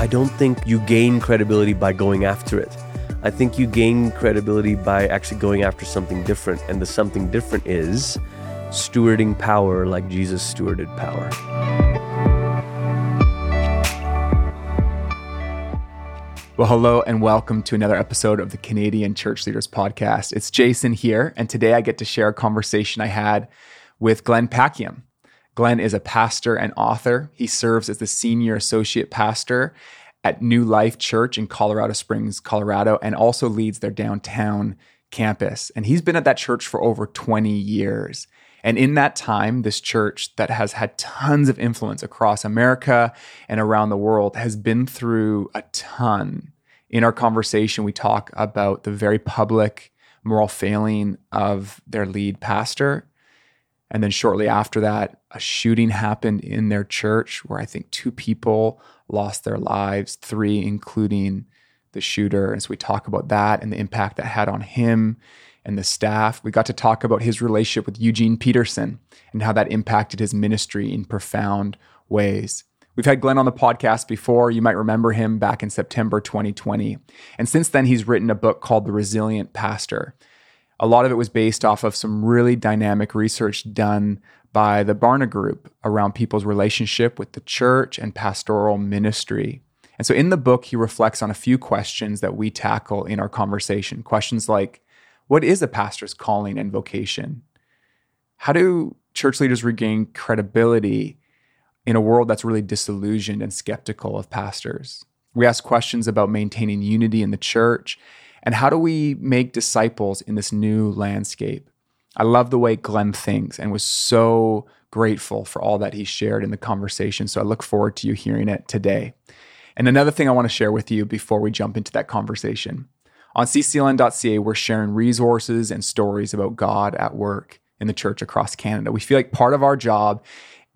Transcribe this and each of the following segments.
I don't think you gain credibility by going after it. I think you gain credibility by actually going after something different. And the something different is stewarding power like Jesus stewarded power. Well, hello and welcome to another episode of the Canadian Church Leaders Podcast. It's Jason here, and today I get to share a conversation I had with Glenn Packiam. Glenn is a pastor and author. He serves as the senior associate pastor at New Life Church in Colorado Springs, Colorado, and also leads their downtown campus. And he's been at that church for over 20 years. And in that time, this church that has had tons of influence across America and around the world has been through a ton. In our conversation, we talk about the very public moral failing of their lead pastor. And then shortly after that, a shooting happened in their church where I think 2 people lost their lives, 3 including the shooter. And so we talk about that and the impact that had on him and the staff. We got to talk about his relationship with Eugene Peterson and how that impacted his ministry in profound ways. We've had Glenn on the podcast before. You might remember him back in September 2020. And since then, he's written a book called The Resilient Pastor. A lot of it was based off of some really dynamic research done by the Barna Group around people's relationship with the church and pastoral ministry. And so in the book, he reflects on a few questions that we tackle in our conversation. Questions like, what is a pastor's calling and vocation? How do church leaders regain credibility in a world that's really disillusioned and skeptical of pastors? We ask questions about maintaining unity in the church. And how do we make disciples in this new landscape? I love the way Glenn thinks and was so grateful for all that he shared in the conversation. So I look forward to you hearing it today. And another thing I want to share with you before we jump into that conversation. On ccln.ca, we're sharing resources and stories about God at work in the church across Canada. We feel like part of our job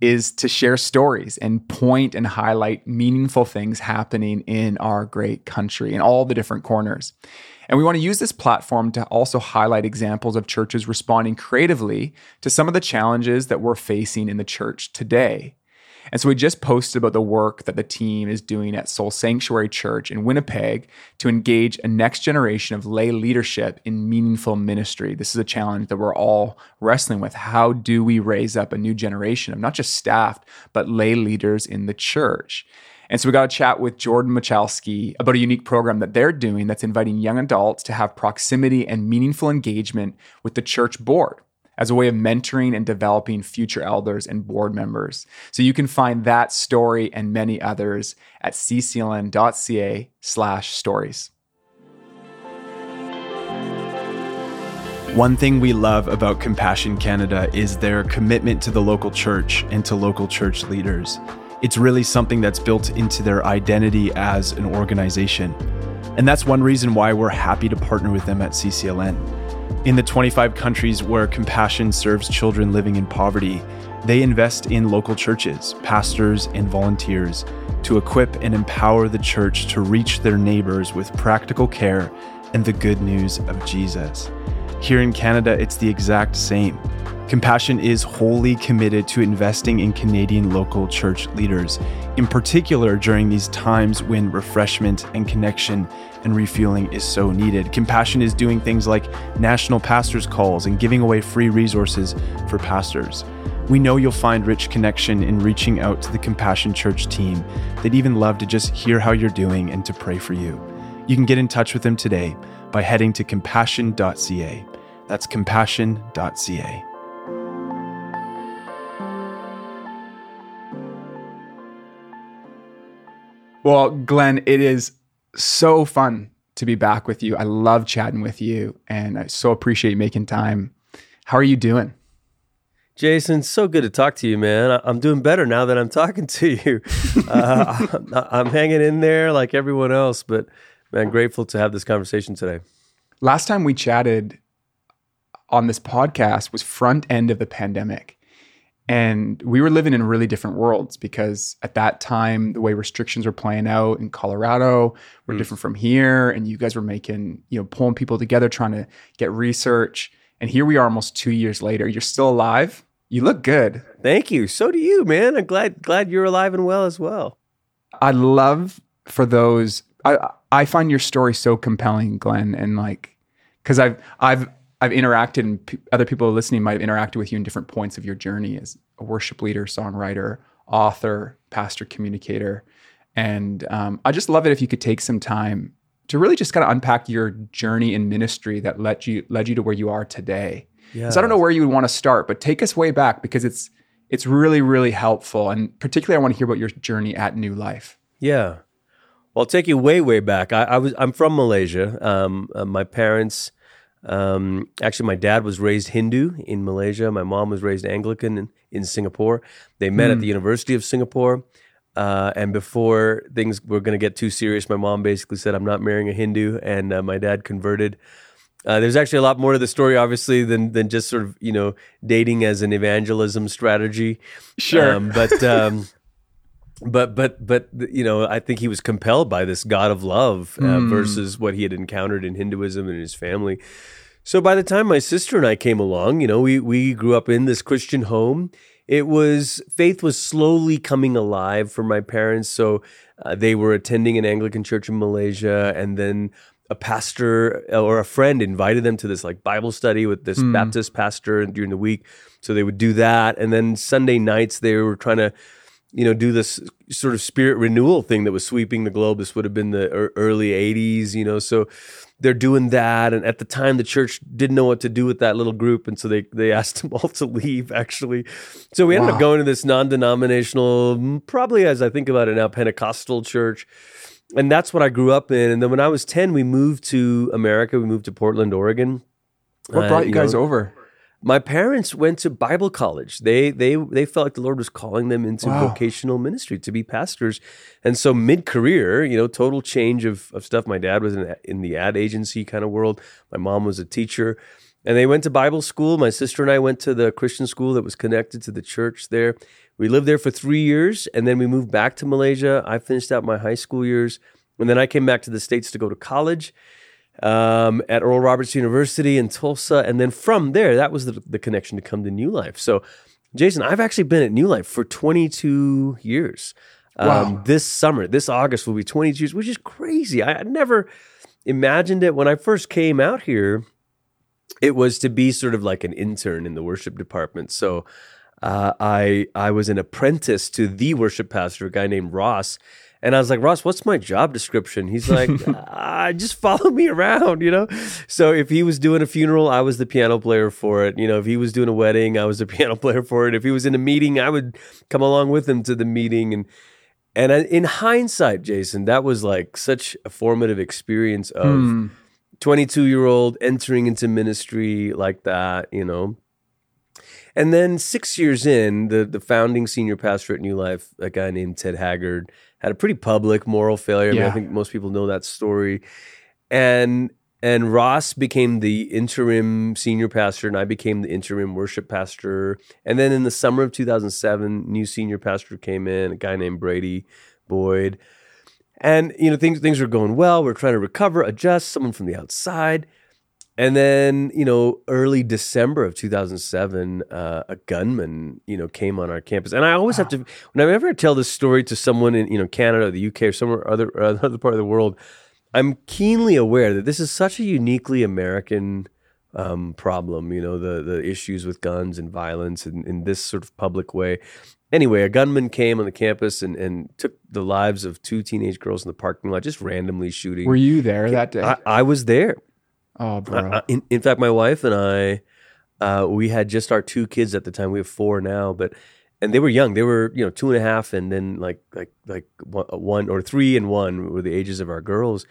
is to share stories and point and highlight meaningful things happening in our great country in all the different corners. And we want to use this platform to also highlight examples of churches responding creatively to some of the challenges that we're facing in the church today. And so we just posted about the work that the team is doing at Soul Sanctuary Church in Winnipeg to engage a next generation of lay leadership in meaningful ministry. This is a challenge that we're all wrestling with. How do we raise up a new generation of not just staff, but lay leaders in the church? And so we got a chat with Jordan Machalski about a unique program that they're doing that's inviting young adults to have proximity and meaningful engagement with the church board as a way of mentoring and developing future elders and board members. So you can find that story and many others at ccln.ca/stories. One thing we love about Compassion Canada is their commitment to the local church and to local church leaders. It's really something that's built into their identity as an organization. And that's one reason why we're happy to partner with them at CCLN. In the 25 countries where Compassion serves children living in poverty, they invest in local churches, pastors, and volunteers to equip and empower the church to reach their neighbors with practical care and the good news of Jesus. Here in Canada, it's the exact same. Compassion is wholly committed to investing in Canadian local church leaders, in particular during these times when refreshment and connection and refueling is so needed. Compassion is doing things like national pastors' calls and giving away free resources for pastors. We know you'll find rich connection in reaching out to the Compassion Church team. They'd even love to just hear how you're doing and to pray for you. You can get in touch with them today by heading to compassion.ca. That's compassion.ca. Well, Glenn, it is so fun to be back with you. I love chatting with you, and I so appreciate making time. How are you doing? Jason, so good to talk to you, man. I'm doing better now that I'm talking to you. I'm hanging in there like everyone else, but man, grateful to have this conversation today. Last time we chatted on this podcast was front end of the pandemic. And we were living in really different worlds because at that time, the way restrictions were playing out in Colorado were different from here. And you guys were making, pulling people together, trying to get research. And here we are almost 2 years later. You're still alive. You look good. Thank you. So do you, man. I'm glad you're alive and well as well. I love for those, I find your story so compelling, Glenn, and like, because I've interacted, and other people listening might have interacted with you in different points of your journey as a worship leader, songwriter, author, pastor, communicator. And I just love it if you could take some time to really just kind of unpack your journey in ministry that led you to where you are today. Yeah. So I don't know where you would want to start, but take us way back, because it's really, really helpful. And particularly, I want to hear about your journey at New Life. Yeah. Well, I'll take you way, way back. I'm from Malaysia. My parents, actually, my dad was raised Hindu in Malaysia. My mom was raised Anglican in Singapore. They met at the University of Singapore. And before things were going to get too serious, my mom basically said, "I'm not marrying a Hindu," and my dad converted. There's actually a lot more to the story, obviously, than just sort of, you know, dating as an evangelism strategy. Sure, but you know, I think he was compelled by this God of love versus what he had encountered in Hinduism and his family. So by the time my sister and I came along, you know, we grew up in this Christian home. Faith was slowly coming alive for my parents. So they were attending an Anglican church in Malaysia, and then a pastor or a friend invited them to this like Bible study with this Baptist pastor during the week. So they would do that. And then Sunday nights, they were trying to, you know, do this sort of spirit renewal thing that was sweeping the globe. This would have been the early 80s, you know, so they're doing that. And at the time, the church didn't know what to do with that little group. And so they asked them all to leave, actually. So we ended up going to this non-denominational, probably, as I think about it now, Pentecostal church. And that's what I grew up in. And then when I was 10, we moved to America. We moved to Portland, Oregon. What brought you guys over? My parents went to Bible college. They felt like the Lord was calling them into vocational ministry to be pastors. And so mid-career, you know, total change of stuff. My dad was in the ad agency kind of world. My mom was a teacher. And they went to Bible school. My sister and I went to the Christian school that was connected to the church there. We lived there for 3 years, and then we moved back to Malaysia. I finished out my high school years, and then I came back to the States to go to college. At Earl Roberts University in Tulsa. And then from there, that was the connection to come to New Life. So, Jason, I've actually been at New Life for 22 years. This summer, this August will be 22 years, which is crazy. I never imagined it. When I first came out here, it was to be sort of like an intern in the worship department. So I was an apprentice to the worship pastor, a guy named Ross. And I was like, "Ross, what's my job description?" He's like, "Just follow me around, you know?" So if he was doing a funeral, I was the piano player for it. You know, if he was doing a wedding, I was the piano player for it. If he was in a meeting, I would come along with him to the meeting. And in hindsight, Jason, that was like such a formative experience of 22-year-old entering into ministry like that, you know? And then 6 years in, the founding senior pastor at New Life, a guy named Ted Haggard, had a pretty public moral failure. I mean, I think most people know that story. And Ross became the interim senior pastor, and I became the interim worship pastor. And then in the summer of 2007, new senior pastor came in, a guy named Brady Boyd. And, you know, things were going well. We're trying to recover, adjust, someone from the outside. And then, you know, early December of 2007, a gunman, you know, came on our campus. And I always have to, whenever I tell this story to someone in, you know, Canada or the UK or somewhere other part of the world, I'm keenly aware that this is such a uniquely American problem, you know, the issues with guns and violence in this sort of public way. Anyway, a gunman came on the campus and took the lives of two teenage girls in the parking lot, just randomly shooting. Were you there that day? I was there. Oh, bro. In fact, my wife and I, we had just our two kids at the time. We have four now, and they were young. They were, you know, 2.5, and then like one or three and one were the ages of our girls.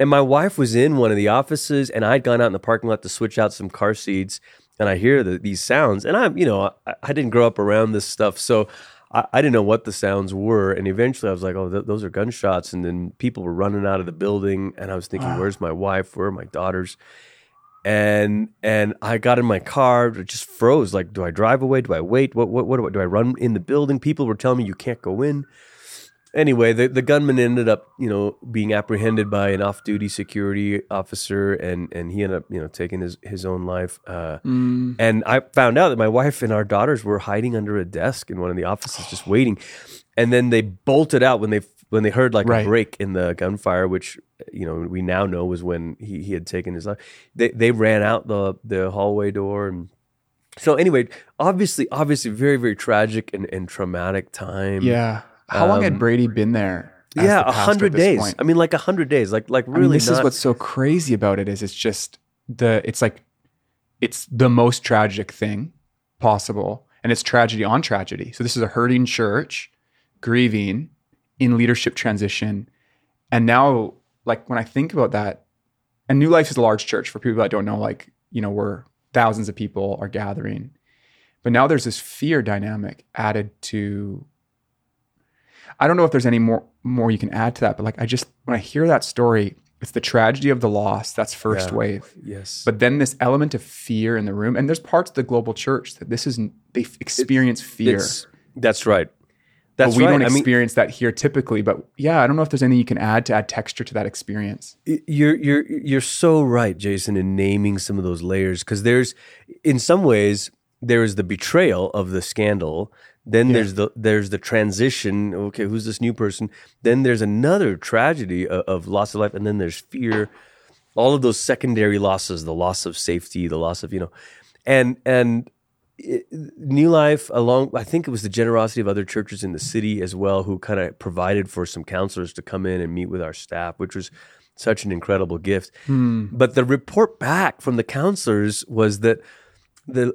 And my wife was in one of the offices, and I'd gone out in the parking lot to switch out some car seats, and I hear these sounds. And I'm, you know, I didn't grow up around this stuff, so I didn't know what the sounds were. And eventually I was like, those are gunshots. And then people were running out of the building. And I was thinking, where's my wife? Where are my daughters? And I got in my car, just froze. Like, do I drive away? Do I wait? What do I run in the building? People were telling me you can't go in. Anyway, the gunman ended up, you know, being apprehended by an off-duty security officer, and he ended up, you know, taking his own life. And I found out that my wife and our daughters were hiding under a desk in one of the offices, just waiting. And then they bolted out when they when they heard like a break in the gunfire, which, you know, we now know was when he had taken his life, they ran out the hallway door. And so anyway, obviously very, very tragic and traumatic time. Yeah. How long had Brady been there? Yeah, 100 days. Point? I mean, like 100 days. Like really. I mean, this is what's so crazy about it is it's just it's the most tragic thing possible, and it's tragedy on tragedy. So this is a hurting church, grieving, in leadership transition, and now, like, when I think about that, and New Life is a large church for people that don't know. Like, you know, we're thousands of people are gathering, but now there's this fear dynamic added to. I don't know if there's any more you can add to that, but like, I just, when I hear that story, it's the tragedy of the loss. That's first wave. Yes. But then this element of fear in the room, and there's parts of the global church that they experience fear. That's right. That's but we don't experience that here typically, but yeah, I don't know if there's anything you can add to add texture to that experience. You're so right, Jason, in naming some of those layers, because there's, in some ways, there is the betrayal of the scandal. Then there's the transition. Okay, who's this new person? Then there's another tragedy of loss of life, and then there's fear. All of those secondary losses, the loss of safety, the loss of, you know, and New Life, along, I think it was the generosity of other churches in the city as well, who kind of provided for some counselors to come in and meet with our staff, which was such an incredible gift. But the report back from the counselors was that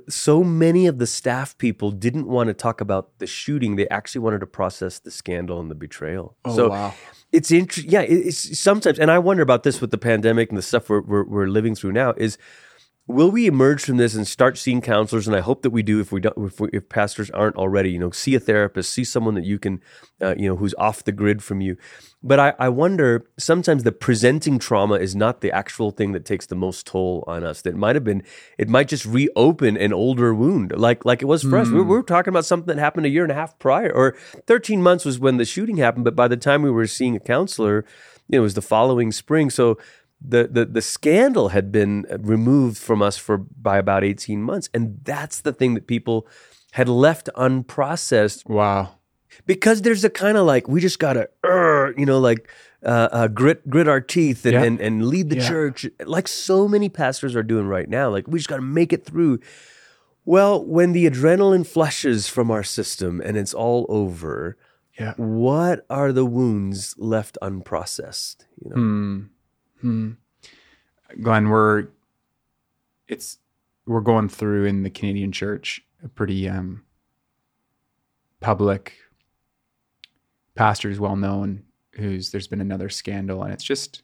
so many of the staff people didn't want to talk about the shooting. They actually wanted to process the scandal and the betrayal. Oh, so wow. It's interesting. Yeah, it's sometimes, and I wonder about this with the pandemic and the stuff we're living through now, is will we emerge from this and start seeing counselors? And I hope that we do. If we don't, if pastors aren't already, you know, see a therapist, see someone that you can, you know, who's off the grid from you. But I wonder sometimes the presenting trauma is not the actual thing that takes the most toll on us. That might have been, it might just reopen an older wound, like it was for us. We were talking about something that happened a year and a half prior, or 13 months was when the shooting happened. But by the time we were seeing a counselor, you know, it was the following spring. So the scandal had been removed from us by about 18 months. And that's the thing that people had left unprocessed. Wow. Because there's a kind of like, we just got to, grit our teeth and lead the church. Like so many pastors are doing right now. Like, we just got to make it through. Well, when the adrenaline flushes from our system and it's all over, what are the wounds left unprocessed? You know? Glenn, we're going through in the Canadian church a pretty public pastor who's well known, there's been another scandal, and it's just,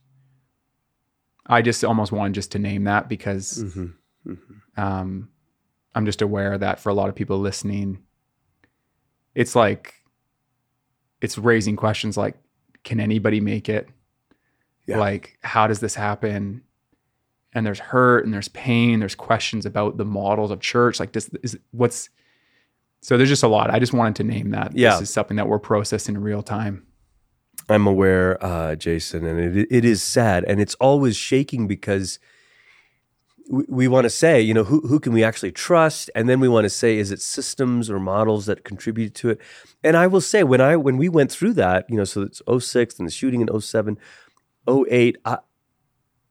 I just almost wanted just to name that because I'm just aware that for a lot of people listening, it's like, it's raising questions like, can anybody make it? Yeah. Like, how does this happen? And there's hurt and there's pain. There's questions about the models of church. Like, so there's just a lot. I just wanted to name that. Yeah. This is something that we're processing in real time. I'm aware, Jason, and it is sad. And it's always shaking because we want to say, you know, who can we actually trust? And then we want to say, is it systems or models that contribute to it? And I will say, when we went through that, you know, so it's 2006 and the shooting in 2007, 2008,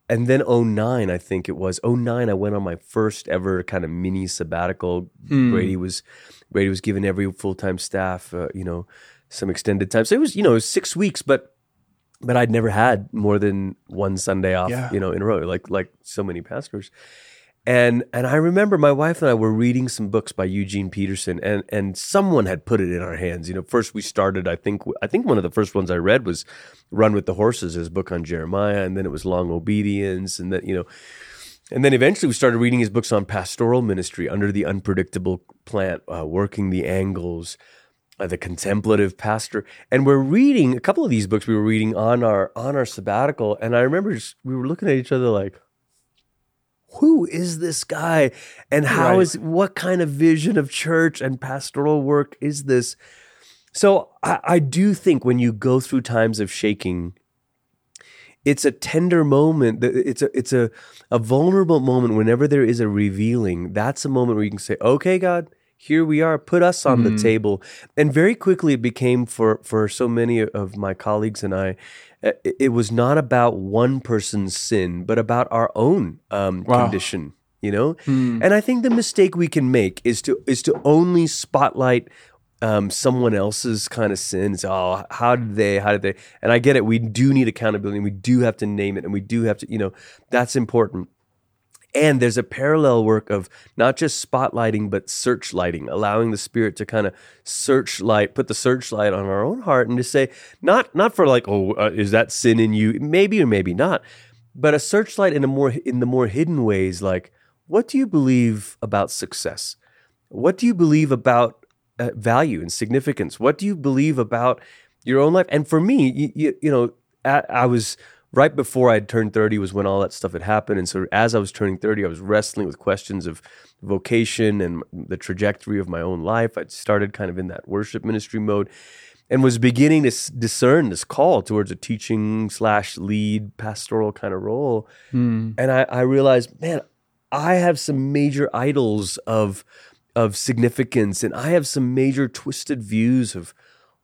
and then 2009, I think it was. 2009, I went on my first ever kind of mini sabbatical. Brady was given every full-time staff, you know, some extended time. So it was, you know, 6 weeks, but I'd never had more than one Sunday off, you know, in a row, like so many pastors. And I remember my wife and I were reading some books by Eugene Peterson, and someone had put it in our hands. You know, first we started, I think one of the first ones I read was Run with the Horses, his book on Jeremiah, and then it was Long Obedience, and then, you know, and then eventually we started reading his books on pastoral ministry, Under the Unpredictable Plant, Working the Angles, The Contemplative Pastor, and we're reading a couple of these books. We were reading on our sabbatical, and I remember we were looking at each other like, who is this guy, and how is, what kind of vision of church and pastoral work is this? So I do think when you go through times of shaking, it's a tender moment. It's a vulnerable moment. Whenever there is a revealing, that's a moment where you can say, okay, God, here we are, put us on the table. And very quickly it became for so many of my colleagues and I, it was not about one person's sin, but about our own condition, you know? And I think the mistake we can make is to only spotlight someone else's kind of sins. Oh, how did they? And I get it. We do need accountability, and we do have to name it, and we do have to, that's important. And there's a parallel work of not just spotlighting, but searchlighting, allowing the Spirit to kind of searchlight, put the searchlight on our own heart and to say, not for like, is that sin in you? Maybe or maybe not, but a searchlight in the more hidden ways, like, what do you believe about success? What do you believe about value and significance? What do you believe about your own life? And for me, I was... Right before I turned 30 was when all that stuff had happened. And so as I was turning 30, I was wrestling with questions of vocation and the trajectory of my own life. I'd started kind of in that worship ministry mode and was beginning to discern this call towards a teaching/lead pastoral kind of role. And I realized, man, I have some major idols of significance, and I have some major twisted views of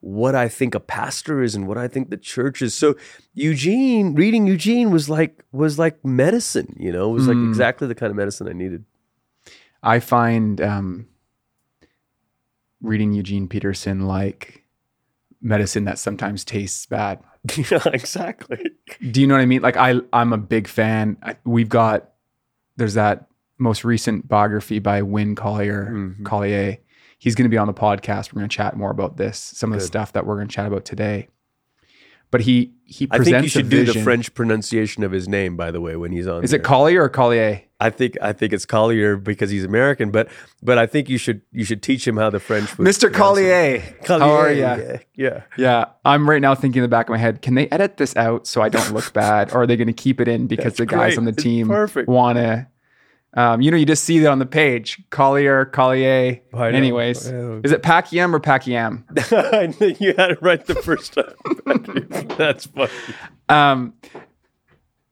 what I think a pastor is and what I think the church is. So reading Eugene was like medicine, it was like exactly the kind of medicine I needed. I find reading Eugene Peterson like medicine that sometimes tastes bad. Yeah, exactly. Do you know what I mean? Like I'm a big fan. There's that most recent biography by Wynn Collier, Collier. He's going to be on the podcast. We're going to chat more about this, some of the stuff that we're going to chat about today. But he presents a vision. I think you should do the French pronunciation of his name, by the way, when he's on. Is it Collier or Collier? I think it's Collier because he's American, but I think you should teach him how the French would. Mr. Collier. Collier. How are you? Yeah. I'm right now thinking in the back of my head, can they edit this out so I don't look bad? Or are they going to keep it in because the guys on the team want to... you just see that on the page. Collier. Anyways, is it Packiam or Packiam? I think you had it right the first time. That's funny.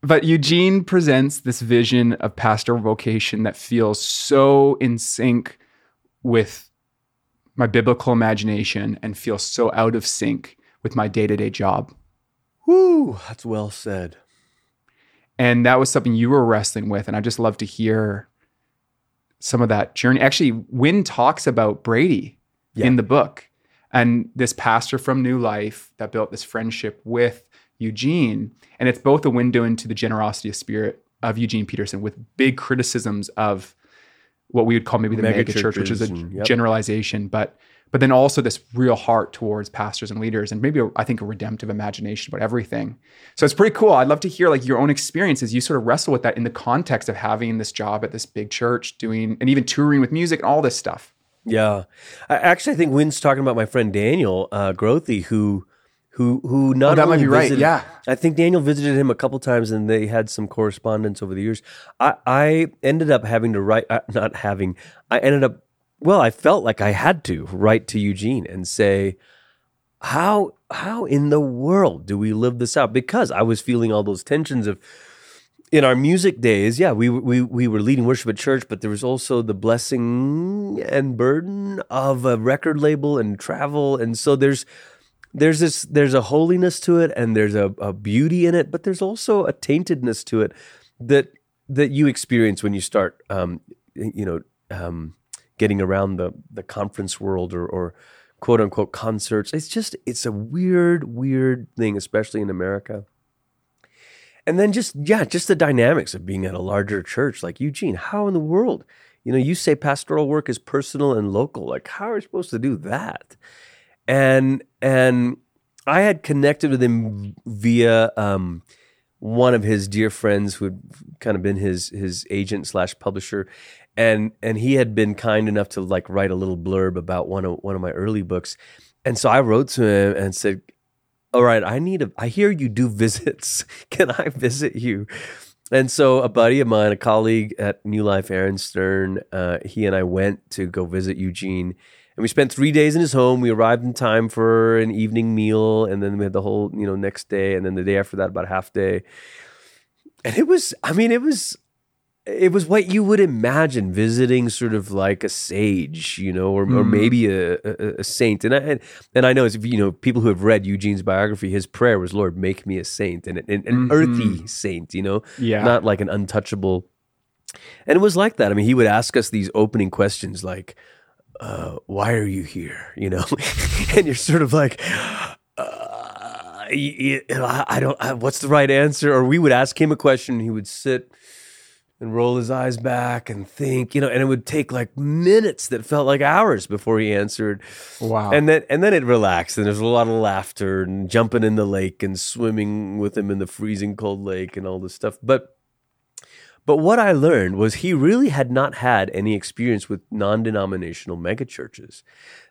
But Eugene presents this vision of pastoral vocation that feels so in sync with my biblical imagination and feels so out of sync with my day-to-day job. Whoo, that's well said. And that was something you were wrestling with. And I just love to hear some of that journey. Actually, Wynn talks about Brady in the book, and this pastor from New Life that built this friendship with Eugene. And it's both a window into the generosity of spirit of Eugene Peterson, with big criticisms of what we would call maybe the mega church, which is a generalization, but then also this real heart towards pastors and leaders, and maybe I think a redemptive imagination about everything. So it's pretty cool. I'd love to hear like your own experiences. You sort of wrestle with that in the context of having this job at this big church, doing and even touring with music and all this stuff. Yeah, I think Wynn's talking about my friend Daniel Grothy, who not that only might be visited, right. Yeah, I think Daniel visited him a couple times, and they had some correspondence over the years. I felt like I had to write to Eugene and say, how in the world do we live this out? Because I was feeling all those tensions of, in our music days, we were leading worship at church, but there was also the blessing and burden of a record label and travel. And so there's a holiness to it, and there's a beauty in it, but there's also a taintedness to it that you experience when you start, getting around the conference world or quote unquote concerts. It's a weird thing, especially in America. And then just the dynamics of being at a larger church like Eugene. How in the world, you say pastoral work is personal and local. Like, how are you supposed to do that? And I had connected with him via one of his dear friends who had kind of been his agent / publisher. And he had been kind enough to like write a little blurb about one of my early books, and so I wrote to him and said, "All right, I hear you do visits. Can I visit you?" And so a buddy of mine, a colleague at New Life, Aaron Stern, he and I went to go visit Eugene, and we spent 3 days in his home. We arrived in time for an evening meal, and then we had the whole next day, and then the day after that about half day, and it was. it was what you would imagine visiting sort of like a sage, you know, or maybe a saint. And I know, as you know, people who have read Eugene's biography, his prayer was, Lord, make me a saint, and an earthy saint, you know, not like an untouchable. And it was like that. I mean, he would ask us these opening questions like, why are you here? You know, and you're sort of like, I don't, what's the right answer? Or we would ask him a question, and he would sit and roll his eyes back and think, you know, and it would take like minutes that felt like hours before he answered. Wow. And then it relaxed, and there's a lot of laughter and jumping in the lake and swimming with him in the freezing cold lake and all this stuff. But what I learned was he really had not had any experience with non-denominational megachurches,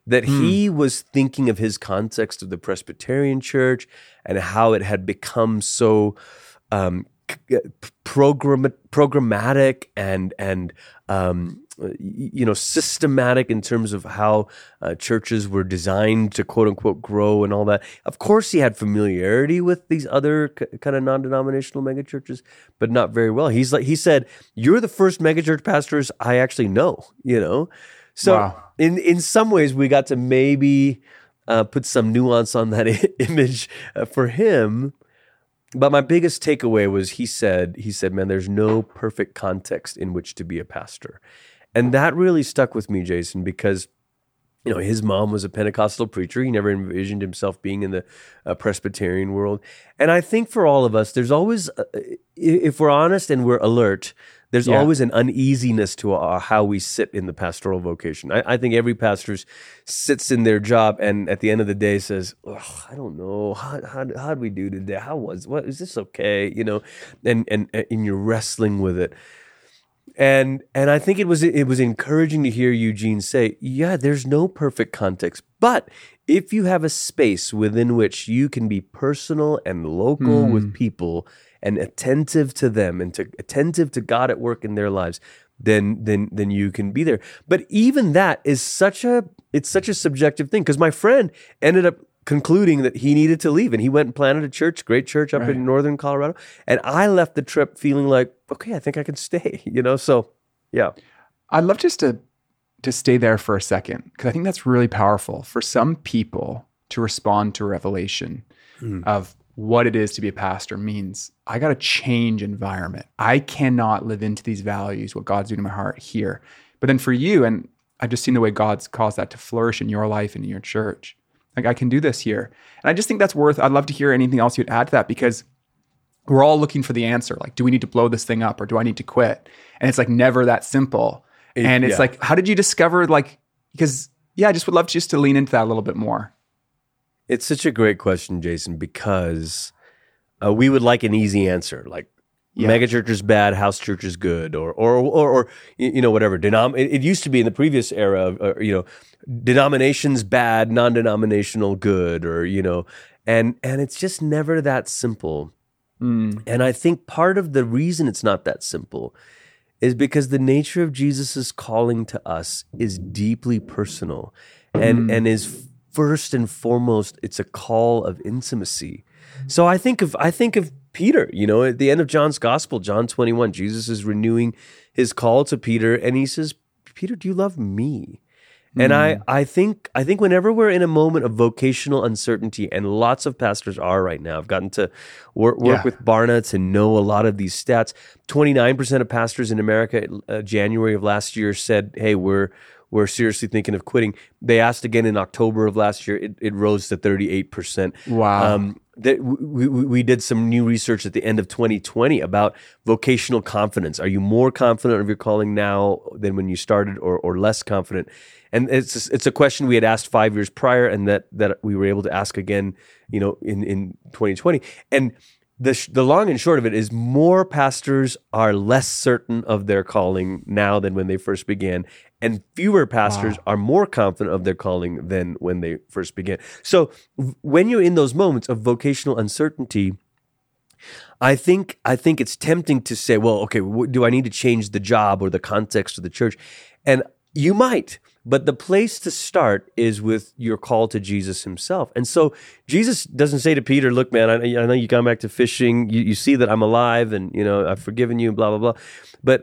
that he was thinking of his context of the Presbyterian Church and how it had become so programmatic and systematic in terms of how churches were designed to quote unquote grow and all that. Of course, he had familiarity with these other kind of non-denominational megachurches, but not very well. He said, "You're the first megachurch pastors I actually know." You know, so wow. in some ways, we got to maybe put some nuance on that image for him. But my biggest takeaway was he said, man, there's no perfect context in which to be a pastor. And that really stuck with me, Jason, because, you know, his mom was a Pentecostal preacher. He never envisioned himself being in the Presbyterian world. And I think for all of us, there's always, if we're honest and we're alert, there's always an uneasiness to how we sit in the pastoral vocation. I think every pastor sits in their job and at the end of the day says, oh, I don't know, how'd we do today? What is this okay? You know, and you're wrestling with it. And I think it was encouraging to hear Eugene say, yeah, there's no perfect context, but if you have a space within which you can be personal and local with people and attentive to them and attentive to God at work in their lives, then you can be there. But even that is such a subjective thing, because my friend ended up concluding that he needed to leave, and he went and planted a church, great church up in northern Colorado. And I left the trip feeling like, okay, I think I can stay, you know? So, yeah. I'd love just to stay there for a second, because I think that's really powerful for some people to respond to revelation of what it is to be a pastor means. I got to change environment. I cannot live into these values, what God's doing in my heart here. But then for you, and I've just seen the way God's caused that to flourish in your life and in your church. Like, I can do this here. And I just think that's I'd love to hear anything else you'd add to that, because we're all looking for the answer. Like, do we need to blow this thing up, or do I need to quit? And it's like never that simple. And it's like, how did you discover, like, because I just would love to just to lean into that a little bit more. It's such a great question, Jason, because we would like an easy answer. Like, megachurch is bad, house church is good, or you know, whatever. It used to be in the previous era, denominations bad, non-denominational good, or, you know, and it's just never that simple. And I think part of the reason it's not that simple is because the nature of Jesus's calling to us is deeply personal, and is first and foremost, it's a call of intimacy. So I think of Peter, you know, at the end of John's gospel, John 21, Jesus is renewing his call to Peter, and he says, Peter, do you love me? And I think whenever we're in a moment of vocational uncertainty, and lots of pastors are right now, I've gotten to work with Barna to know a lot of these stats. 29% of pastors in America January of last year said, hey, we're seriously thinking of quitting. They asked again in October of last year, it rose to 38%. Wow. We did some new research at the end of 2020 about vocational confidence. Are you more confident of your calling now than when you started, or less confident? And it's a question we had asked 5 years prior, and that we were able to ask again, you know, in 2020. And the long and short of it is, more pastors are less certain of their calling now than when they first began, and fewer pastors are more confident of their calling than when they first began. So when you're in those moments of vocational uncertainty, I think it's tempting to say, well, okay, do I need to change the job or the context of the church? And you might, But the place to start is with your call to Jesus himself. And so Jesus doesn't say to Peter, look, man, I know you come back to fishing. You see that I'm alive and, you know, I've forgiven you and blah, blah, blah.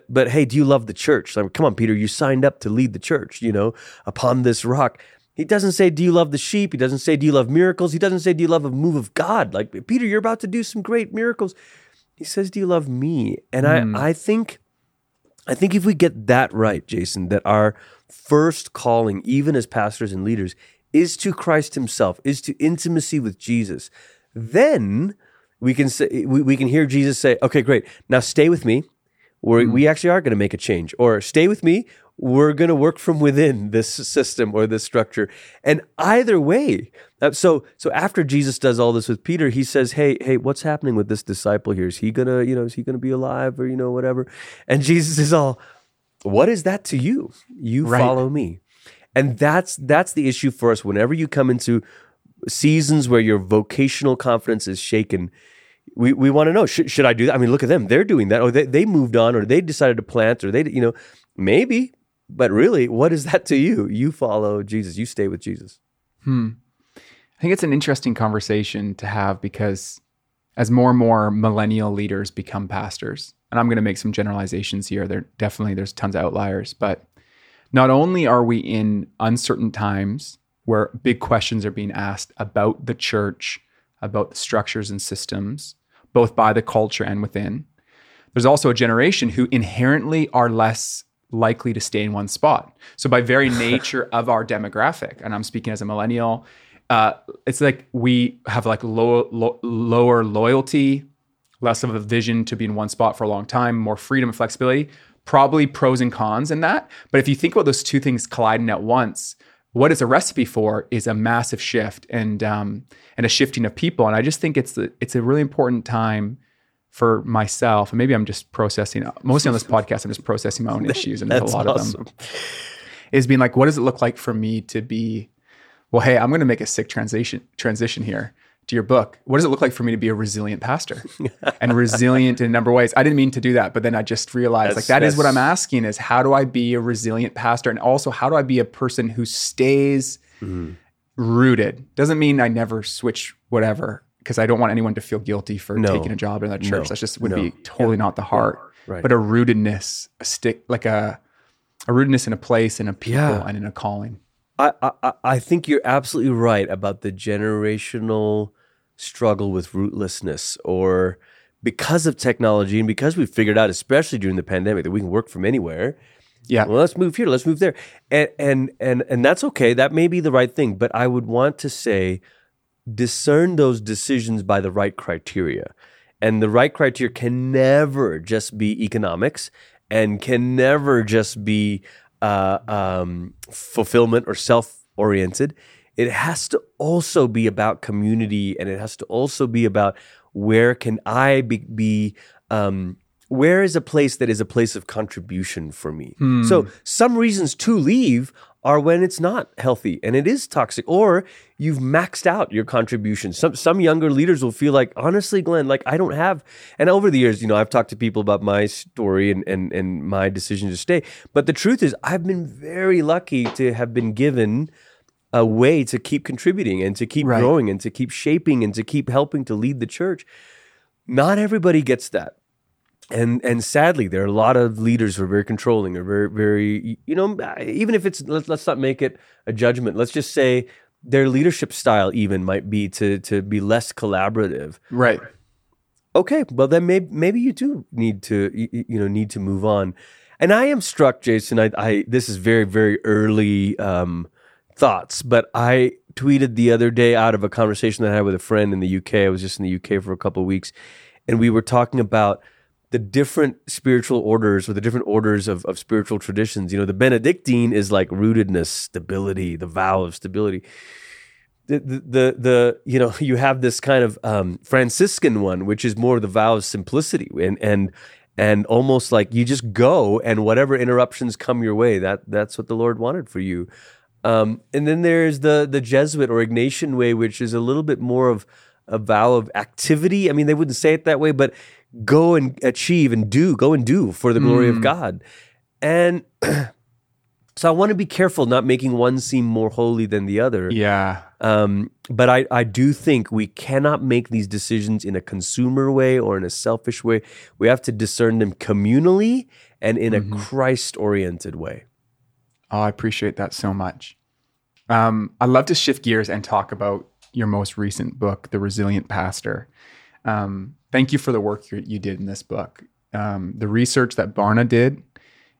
But hey, do you love the church? Like, come on, Peter, you signed up to lead the church, you know, upon this rock. He doesn't say, do you love the sheep? He doesn't say, do you love miracles? He doesn't say, do you love a move of God? Like, Peter, you're about to do some great miracles. He says, do you love me? And I think if we get that right, Jason, that our first calling, even as pastors and leaders, is to Christ himself, is to intimacy with Jesus, then we can say, we can hear Jesus say, okay, great, now stay with me, we actually are going to make a change, or stay with me, we're going to work from within this system or this structure. And either way, so after Jesus does all this with Peter, he says, hey, what's happening with this disciple here? Is he going to, is he going to be alive or, whatever? And Jesus is all, what is that to you? You right. Follow me. And that's the issue for us. Whenever you come into seasons where your vocational confidence is shaken, we want to know, should I do that? I mean, look at them. They're doing that. Or they moved on, or they decided to plant, or they, maybe. But really, what is that to you? You follow Jesus. You stay with Jesus. I think it's an interesting conversation to have, because as more and more millennial leaders become pastors, and I'm going to make some generalizations here. There's tons of outliers. But not only are we in uncertain times where big questions are being asked about the church, about the structures and systems, both by the culture and within, there's also a generation who inherently are less likely to stay in one spot. So by very nature of our demographic, and I'm speaking as a millennial, it's like we have like lower loyalty, less of a vision to be in one spot for a long time, more freedom and flexibility, probably pros and cons in that. But if you think about those two things colliding at once, what it's a recipe for is a massive shift and a shifting of people. And I just think it's a really important time for myself, and maybe I'm just processing, mostly on this podcast, I'm just processing my own issues, and that's a lot awesome. Of them, is being like, what does it look like for me to be, well, hey, I'm going to make a sick transition here to your book. What does it look like for me to be a resilient pastor? And resilient in a number of ways. I didn't mean to do that, but then I just realized that's what I'm asking is, how do I be a resilient pastor? And also, how do I be a person who stays rooted? Doesn't mean I never switch whatever, because I don't want anyone to feel guilty for taking a job in that church. That just would be totally not the heart, right. But a rootedness, a rootedness in a place and a people and in a calling. I think you're absolutely right about the generational struggle with rootlessness, or because of technology and because we figured out, especially during the pandemic, that we can work from anywhere. Yeah. Well, let's move here. Let's move there. And that's okay. That may be the right thing, but I would want to say, discern those decisions by the right criteria. And the right criteria can never just be economics, and can never just be fulfillment or self-oriented. It has to also be about community, and it has to also be about where can I be where is a place that is a place of contribution for me? So some reasons to leave are when it's not healthy and it is toxic, or you've maxed out your contribution. Some younger leaders will feel like, honestly, Glenn, like I don't have, and over the years, I've talked to people about my story and my decision to stay. But the truth is, I've been very lucky to have been given a way to keep contributing and to keep growing and to keep shaping and to keep helping to lead the church. Not everybody gets that. And sadly, there are a lot of leaders who are very controlling, or very, very, even if it's, let's not make it a judgment. Let's just say their leadership style even might be to be less collaborative. Right. Okay. Well, then maybe you do need to move on. And I am struck, Jason, I this is very, very early thoughts, but I tweeted the other day out of a conversation that I had with a friend in the UK. I was just in the UK for a couple of weeks, and we were talking about the different spiritual orders, or the different orders of spiritual traditions. The Benedictine is like rootedness, stability, the vow of stability. The you have this kind of Franciscan one, which is more the vow of simplicity, and almost like you just go, and whatever interruptions come your way, that's what the Lord wanted for you. And then there's the Jesuit or Ignatian way, which is a little bit more of a vow of activity. I mean, they wouldn't say it that way, but go and achieve and do for the glory of God. And So I want to be careful not making one seem more holy than the other. Yeah. But I do think we cannot make these decisions in a consumer way or in a selfish way. We have to discern them communally and in a Christ-oriented way. Oh, I appreciate that so much. I'd love to shift gears and talk about your most recent book, The Resilient Pastor. Thank you for the work you did in this book. The research that Barna did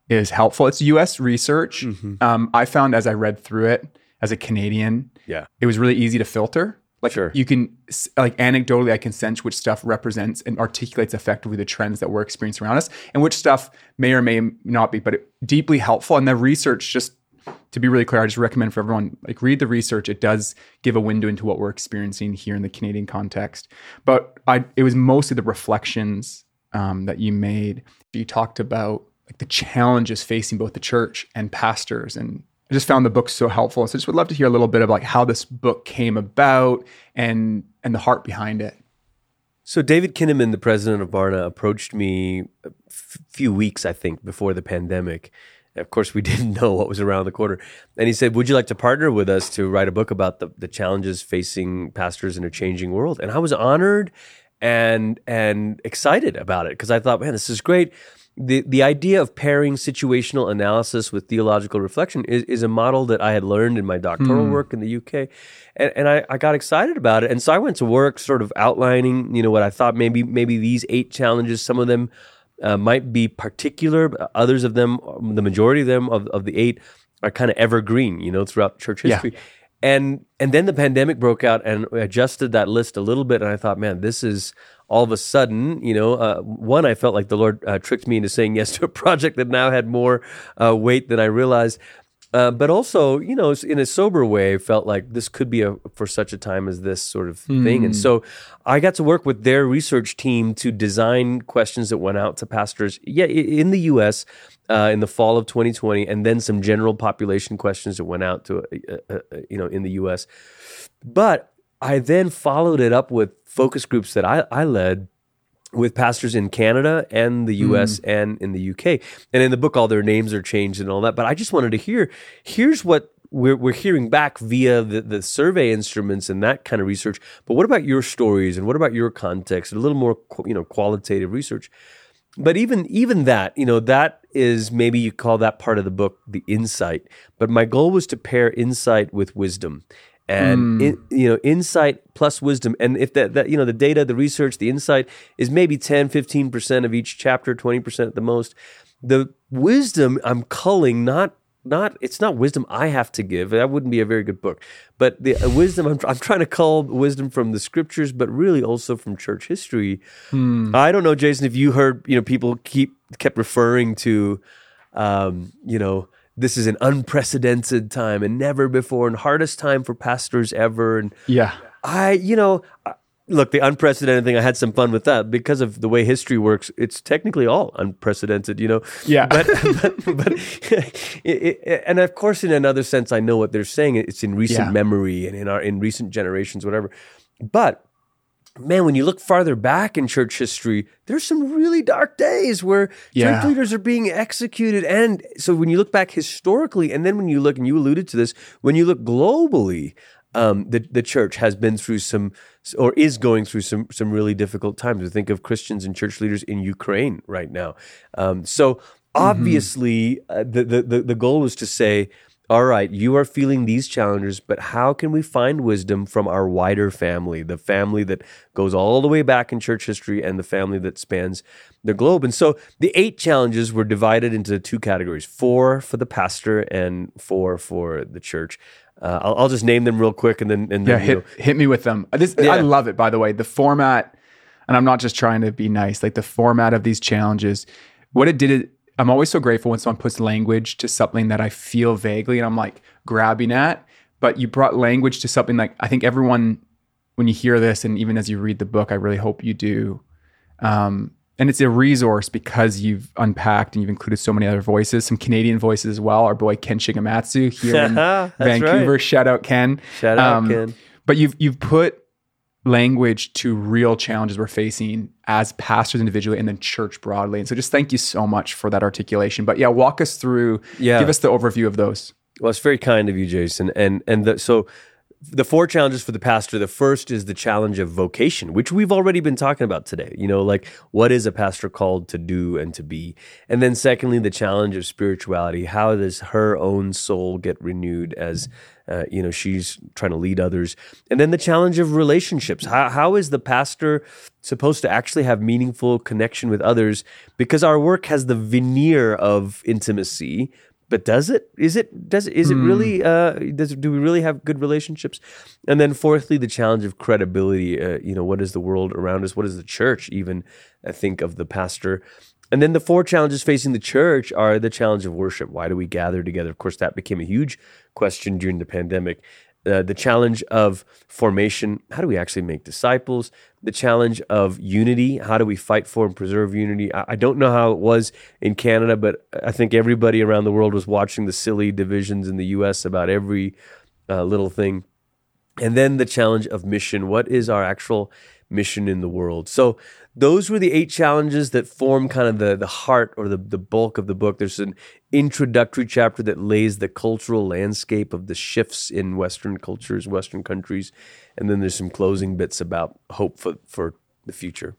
is helpful. It's U.S. research. I found as I read through it as a Canadian, it was really easy to filter. Like you can, like anecdotally, I can sense which stuff represents and articulates effectively the trends that we're experiencing around us, and which stuff may or may not be, but it, deeply helpful. And the research, just to be really clear, I just recommend for everyone, like read the research. It does give a window into what we're experiencing here in the Canadian context. But it was mostly the reflections that you made. You talked about like the challenges facing both the church and pastors. And I just found the book so helpful. So I just would love to hear a little bit of like how this book came about and the heart behind it. So David Kinnaman, the president of Barna, approached me a few weeks, I think, before the pandemic. Of course, we didn't know what was around the corner. And he said, would you like to partner with us to write a book about the challenges facing pastors in a changing world? And I was honored and excited about it because I thought, man, this is great. The idea of pairing situational analysis with theological reflection is a model that I had learned in my doctoral work in the UK. And I got excited about it. And so I went to work sort of outlining, you know, what I thought maybe these 8 challenges, some of them might be particular, but others of them, the majority of them of the 8 are kind of evergreen, you know, throughout church history. Yeah. And then the pandemic broke out and adjusted that list a little bit. And I thought, man, this is all of a sudden, you know, one, I felt like the Lord tricked me into saying yes to a project that now had more weight than I realized. But also, you know, in a sober way, felt like this could be for such a time as this sort of thing. And so I got to work with their research team to design questions that went out to pastors in the U.S., in the fall of 2020, and then some general population questions that went out to, you know, in the U.S. But I then followed it up with focus groups that I led with pastors in Canada and the U.S. and in the U.K. And in the book, all their names are changed and all that. But I just wanted to here's what we're hearing back via the survey instruments and that kind of research. But what about your stories and what about your context? A little more, you know, qualitative research. But even that, you know, that is maybe you call that part of the book the insight. But my goal was to pair insight with wisdom, and you know, insight plus wisdom. And if that you know, the data, the research, the insight is maybe 10, 15% of each chapter, 20% at the most. The wisdom I'm culling, not it's not wisdom I have to give. That wouldn't be a very good book. But the wisdom I'm trying to cull wisdom from the scriptures, but really also from church history. I don't know, Jason, if you heard, you know, people kept referring to, you know, this is an unprecedented time and never before and hardest time for pastors ever. And look, the unprecedented thing, I had some fun with that because of the way history works. It's technically all unprecedented, you know? Yeah. But and of course, in another sense, I know what they're saying. It's in recent memory and in recent generations, whatever. But man, when you look farther back in church history, there's some really dark days where church leaders are being executed. And so when you look back historically, and then when you look, and you alluded to this, when you look globally, the church has been through some, or is going through some really difficult times. We think of Christians and church leaders in Ukraine right now. So obviously, the goal was to say, all right, you are feeling these challenges, but how can we find wisdom from our wider family, the family that goes all the way back in church history and the family that spans the globe? And so the 8 challenges were divided into 2 categories, 4 for the pastor and 4 for the church. I'll just name them real quick and then hit me with them. I love it, by the way, the format, and I'm not just trying to be nice, like the format of these challenges, what it did is, I'm always so grateful when someone puts language to something that I feel vaguely and I'm like grabbing at, but you brought language to something like, I think everyone, when you hear this and even as you read the book, I really hope you do. And it's a resource because you've unpacked and you've included so many other voices, some Canadian voices as well. Our boy Ken Shigematsu here in Vancouver. Right. Shout out Ken. But you've put language to real challenges we're facing as pastors individually and then church broadly. And so just thank you so much for that articulation. But yeah, walk us through, give us the overview of those. Well, it's very kind of you, Jason. So the four challenges for the pastor, the first is the challenge of vocation, which we've already been talking about today. You know, like what is a pastor called to do and to be? And then secondly, the challenge of spirituality. How does her own soul get renewed as she's trying to lead others? And then the challenge of relationships. How is the pastor supposed to actually have meaningful connection with others? Because our work has the veneer of intimacy, but does it? Do we really have good relationships? And then fourthly, the challenge of credibility. What is the world around us? What is the church even, I think, of the pastor? And then the four challenges facing the church are the challenge of worship. Why do we gather together? Of course, that became a huge question during the pandemic. The challenge of formation. How do we actually make disciples? The challenge of unity. How do we fight for and preserve unity? I don't know how it was in Canada, but I think everybody around the world was watching the silly divisions in the U.S. about every little thing. And then the challenge of mission. What is our actual mission in the world? So those were the eight challenges that form kind of the heart or the bulk of the book. There's an introductory chapter that lays the cultural landscape of the shifts in Western cultures, Western countries. And then there's some closing bits about hope for the future.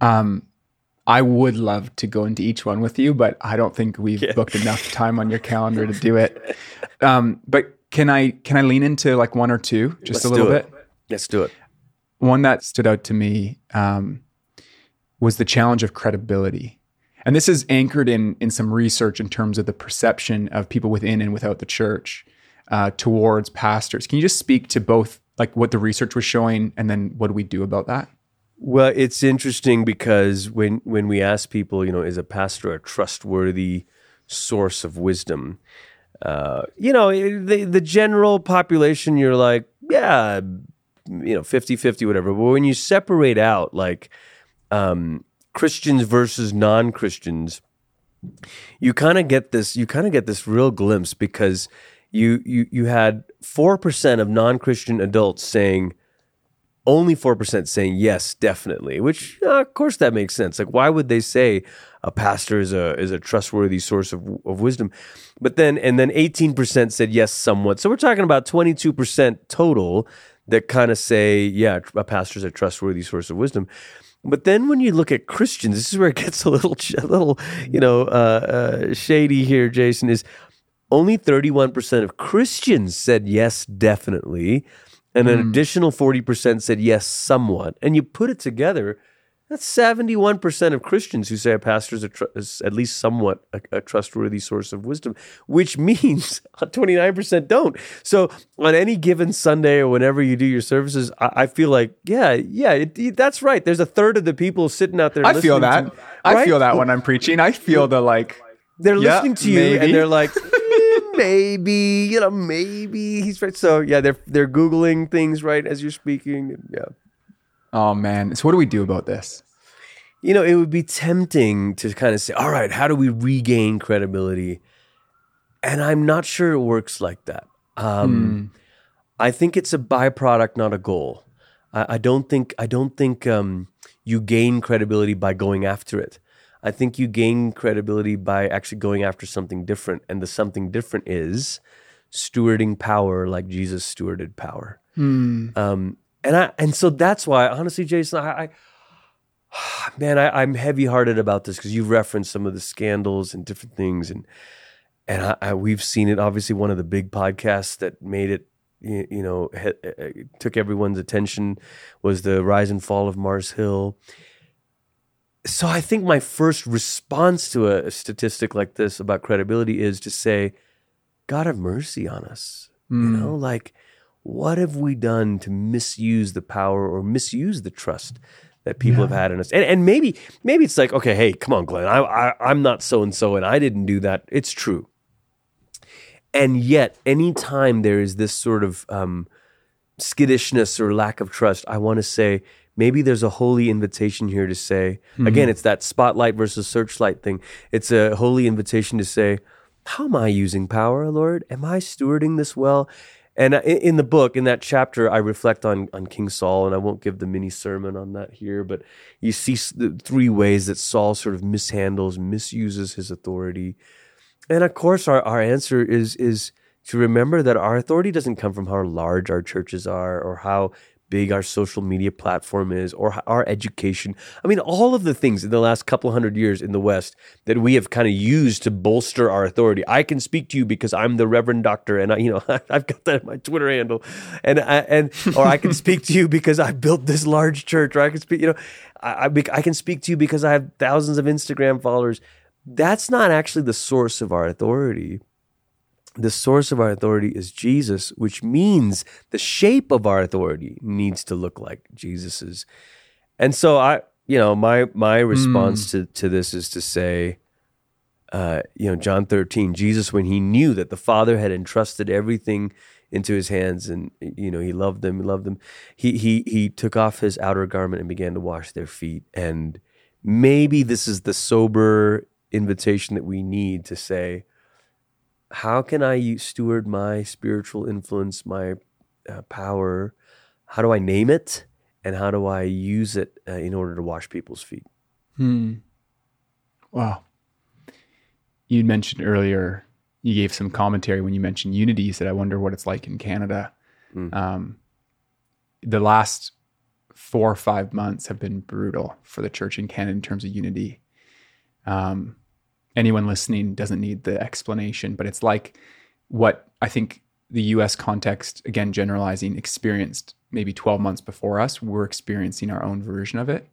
I would love to go into each one with you, but I don't think we've booked enough time on your calendar to do it. But can I lean into like one or two just a little bit? Let's do it. One that stood out to me was the challenge of credibility. And this is anchored in some research in terms of the perception of people within and without the church towards pastors. Can you just speak to both like what the research was showing and then what do we do about that? Well, it's interesting because when we ask people, is a pastor a trustworthy source of wisdom? The general population, you're like, 50-50, whatever. But when you separate out like Christians versus non-Christians, you kind of get this real glimpse because you had 4% of non-Christian adults saying, only 4% saying yes, definitely, which of course that makes sense. Like, why would they say a pastor is a trustworthy source of wisdom? But then 18% said yes, somewhat. So we're talking about 22% total that kind of say, yeah, a pastor's a trustworthy source of wisdom. But then when you look at Christians, this is where it gets a little shady here, Jason, is only 31% of Christians said yes, definitely. And an additional 40% said yes, somewhat. And you put it together, that's 71% of Christians who say a pastor is at least somewhat a trustworthy source of wisdom, which means 29% don't. So on any given Sunday or whenever you do your services, I feel like, that's right. There's a third of the people sitting out there listening. I feel that when I'm preaching. I feel the like... They're listening to you and they're like... Maybe he's right. So yeah, they're Googling things right as you're speaking. Yeah. Oh man. So what do we do about this? It would be tempting to kind of say, all right, how do we regain credibility? And I'm not sure it works like that. I think it's a byproduct, not a goal. I don't think you gain credibility by going after it. I think you gain credibility by actually going after something different. And the something different is stewarding power like Jesus stewarded power. So that's why, honestly, Jason, I'm heavy-hearted about this because you've referenced some of the scandals and different things. And we've seen it. Obviously, one of the big podcasts that made it, took everyone's attention was the rise and fall of Mars Hill. So I think my first response to a statistic like this about credibility is to say, God have mercy on us. What have we done to misuse the power or misuse the trust that people have had in us? And maybe it's like, okay, hey, come on, Glenn, I'm not so-and-so and I didn't do that. It's true. And yet, anytime there is this sort of skittishness or lack of trust, I want to say, maybe there's a holy invitation here to say, again, it's that spotlight versus searchlight thing. It's a holy invitation to say, how am I using power, Lord? Am I stewarding this well? And in the book, in that chapter, I reflect on King Saul, and I won't give the mini sermon on that here, but you see three ways that Saul sort of misuses his authority. And of course, our answer is to remember that our authority doesn't come from how large our churches are or how big our social media platform is or our education. I mean, all of the things in the last couple hundred years in the West that we have kind of used to bolster our authority. I can speak to you because I'm the Reverend Doctor, and I've got that in my Twitter handle, or I can speak to you because I built this large church, or I can speak, I can speak to you because I have thousands of Instagram followers. That's not actually the source of our authority. The source of our authority is Jesus, which means the shape of our authority needs to look like Jesus's. And so my response to this is to say, John 13, Jesus, when he knew that the Father had entrusted everything into his hands, and he loved them. He took off his outer garment and began to wash their feet. And maybe this is the sober invitation that we need to say, how can I steward my spiritual influence, my power? How do I name it? And how do I use it in order to wash people's feet? Wow. You mentioned earlier, you gave some commentary when you mentioned unity. You said, I wonder what it's like in Canada. The last 4 or 5 months have been brutal for the church in Canada in terms of unity. Anyone listening doesn't need the explanation, but it's like what I think the U.S. context, again, generalizing, experienced maybe 12 months before us. We're experiencing our own version of it,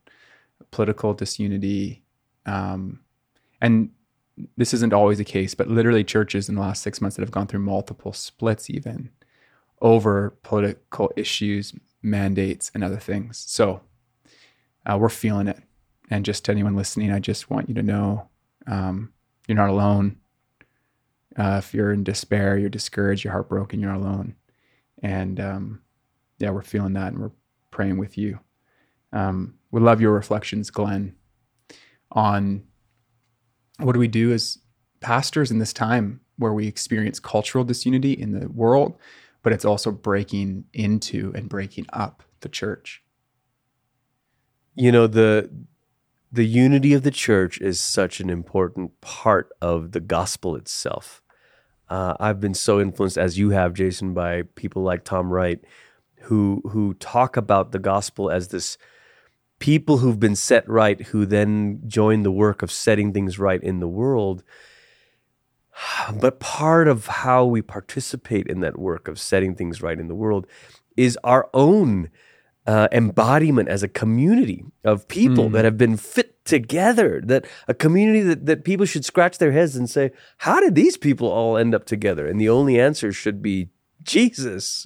political disunity. And this isn't always the case, but literally churches in the last 6 months that have gone through multiple splits even over political issues, mandates, and other things. So we're feeling it. And just to anyone listening, I just want you to know, you're not alone. If you're in despair, you're discouraged, you're heartbroken, you're not alone. And we're feeling that, and we're praying with you. We love your reflections, Glenn, on what do we do as pastors in this time where we experience cultural disunity in the world, but it's also breaking into and breaking up the church. The unity of the church is such an important part of the gospel itself. I've been so influenced, as you have, Jason, by people like Tom Wright, who talk about the gospel as this people who've been set right, who then join the work of setting things right in the world. But part of how we participate in that work of setting things right in the world is our own embodiment as a community of people that have been fit together, that a community that people should scratch their heads and say, how did these people all end up together? And the only answer should be Jesus,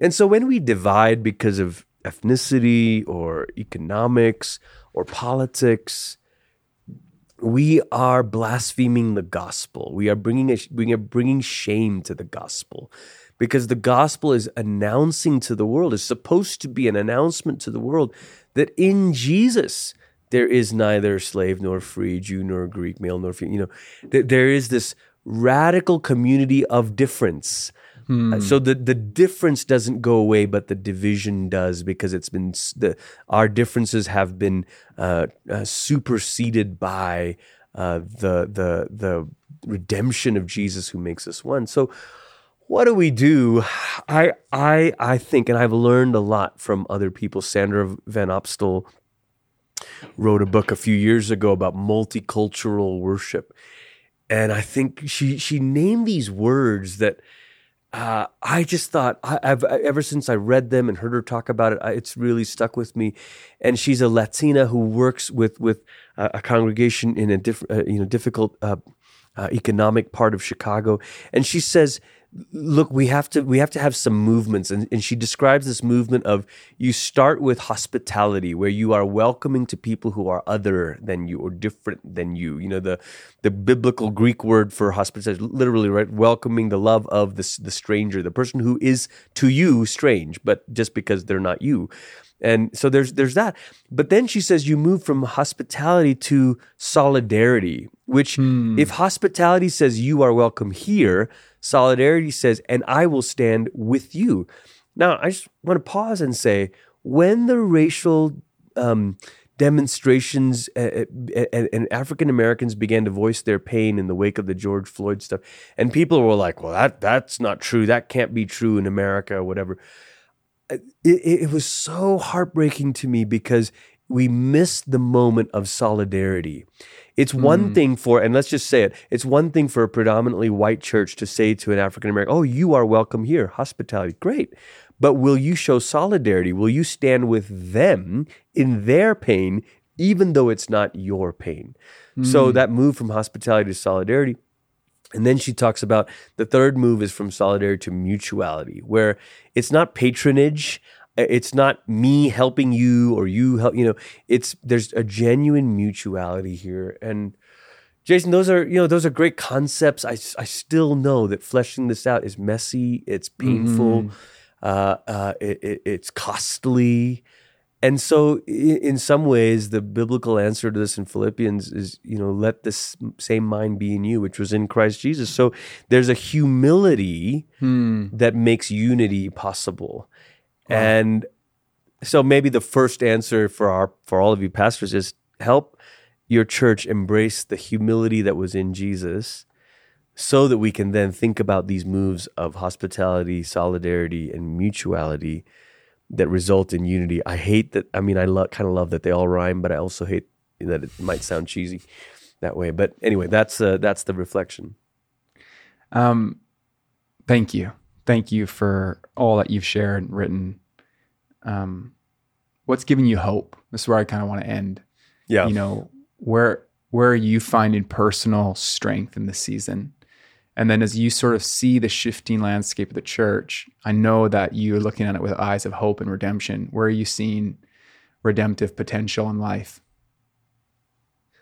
And so when we divide because of ethnicity or economics or politics, we are blaspheming the gospel. We are bringing shame to the gospel. Because the gospel is announcing to the world, is supposed to be an announcement to the world that in Jesus there is neither slave nor free, Jew nor Greek, male nor female. There is this radical community of difference. So the difference doesn't go away, but the division does, because it's been our differences have been superseded by the redemption of Jesus, who makes us one. So, what do we do? I think, and I've learned a lot from other people. Sandra Van Opstel wrote a book a few years ago about multicultural worship. And I think she named these words that I just thought, ever since I read them and heard her talk about it, it's really stuck with me. And she's a Latina who works with a congregation in a difficult economic part of Chicago. And she says, look, we have to have some movements. And she describes this movement of, you start with hospitality, where you are welcoming to people who are other than you or different than you. The biblical Greek word for hospitality, literally, right? Welcoming the love of the stranger, the person who is to you strange, but just because they're not you. And so there's that. But then she says you move from hospitality to solidarity, which if hospitality says you are welcome here, solidarity says, and I will stand with you. Now, I just want to pause and say, when the racial demonstrations and African Americans began to voice their pain in the wake of the George Floyd stuff, and people were like, well, that's not true. That can't be true in America or whatever. It was so heartbreaking to me because we missed the moment of solidarity. It's one thing for, and let's just say it, it's one thing for a predominantly white church to say to an African American, oh, you are welcome here, hospitality, great. But will you show solidarity? Will you stand with them in their pain, even though it's not your pain? So that move from hospitality to solidarity. And then she talks about the third move is from solidarity to mutuality, where it's not patronage, it's not me helping you or you help, you know, it's, there's a genuine mutuality here. And Jason, those are great concepts. I still know that fleshing this out is messy, it's painful, it's costly. And so in some ways, the biblical answer to this in Philippians is, you know, let this same mind be in you, which was in Christ Jesus. So there's a humility that makes unity possible. Wow. And so maybe the first answer for all of you pastors is help your church embrace the humility that was in Jesus so that we can then think about these moves of hospitality, solidarity, and mutuality that result in unity. I hate that. I mean, I kind of love that they all rhyme, but I also hate that it might sound cheesy that way. But anyway, that's the reflection. Thank you. Thank you for all that you've shared and written. What's giving you hope? This is where I kind of want to end. Yeah. You know, where are you finding personal strength in this season? And then as you sort of see the shifting landscape of the church, I know that you're looking at it with eyes of hope and redemption. Where are you seeing redemptive potential in life?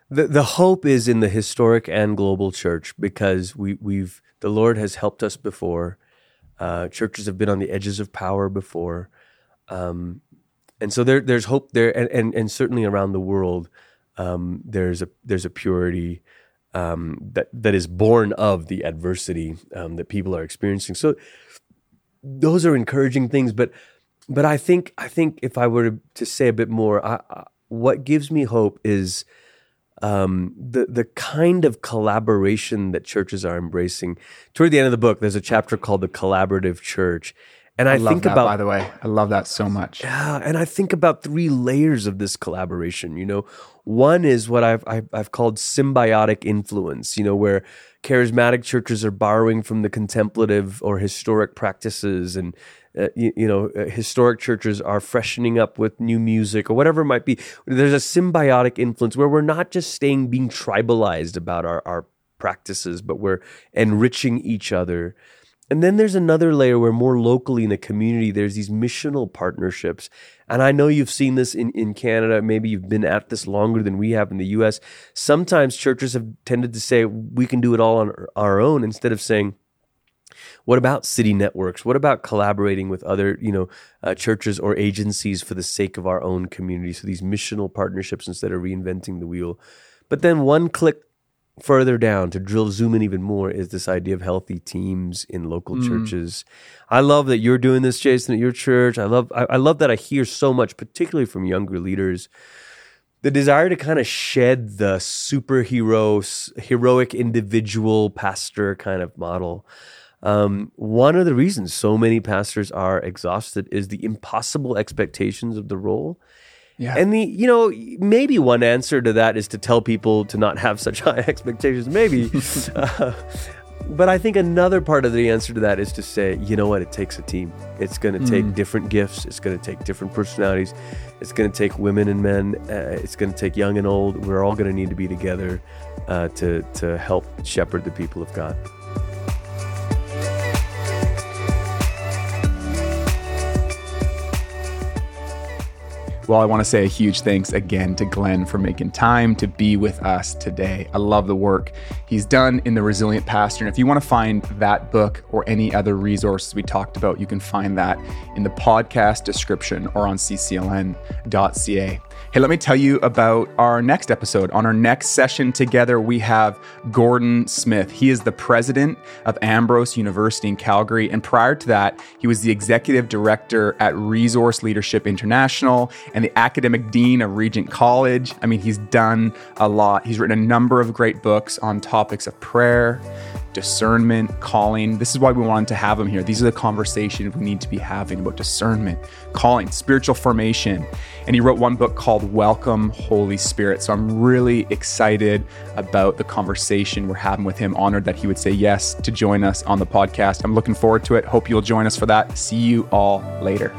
The hope is in the historic and global church because we've the Lord has helped us before. Churches have been on the edges of power before. And so there's hope there. And certainly around the world, there's a purity that is born of the adversity that people are experiencing. So those are encouraging things, but I think if I were to say a bit more, what gives me hope is the kind of collaboration that churches are embracing. Toward the end of the book, there's a chapter called The Collaborative Church. And I love think that, about, by the way, I love that so much. Yeah, and I think about three layers of this collaboration. You know, one is what I've called symbiotic influence. You know, where charismatic churches are borrowing from the contemplative or historic practices, and historic churches are freshening up with new music or whatever it might be. There's a symbiotic influence where we're not just staying being tribalized about our practices, but we're enriching each other. And then there's another layer where more locally in the community, there's these missional partnerships. And I know you've seen this in Canada. Maybe you've been at this longer than we have in the U.S. Sometimes churches have tended to say, we can do it all on our own, instead of saying, what about city networks? What about collaborating with other, churches or agencies for the sake of our own community? So these missional partnerships instead of reinventing the wheel. But then one click further down to zoom in even more is this idea of healthy teams in local churches. I love that you're doing this, Jason, at your church. I love that I hear so much, particularly from younger leaders, the desire to kind of shed the heroic individual pastor kind of model. One of the reasons so many pastors are exhausted is the impossible expectations of the role. Yeah. And maybe one answer to that is to tell people to not have such high expectations, maybe. But I think another part of the answer to that is to say, you know what, it takes a team. It's going to take different gifts. It's going to take different personalities. It's going to take women and men. It's going to take young and old. We're all going to need to be together to help shepherd the people of God. Well, I want to say a huge thanks again to Glenn for making time to be with us today. I love the work he's done in The Resilient Pastor. And if you want to find that book or any other resources we talked about, you can find that in the podcast description or on ccln.ca. Hey, let me tell you about our next episode. On our next session together, we have Gordon Smith. He is the president of Ambrose University in Calgary. And prior to that, he was the executive director at Resource Leadership International and the academic dean of Regent College. I mean, he's done a lot. He's written a number of great books on topics of prayer, discernment, calling. This is why we wanted to have him here. These are the conversations we need to be having about discernment, calling, spiritual formation. And he wrote one book called Welcome, Holy Spirit. So I'm really excited about the conversation we're having with him. Honored that he would say yes to join us on the podcast. I'm looking forward to it. Hope you'll join us for that. See you all later.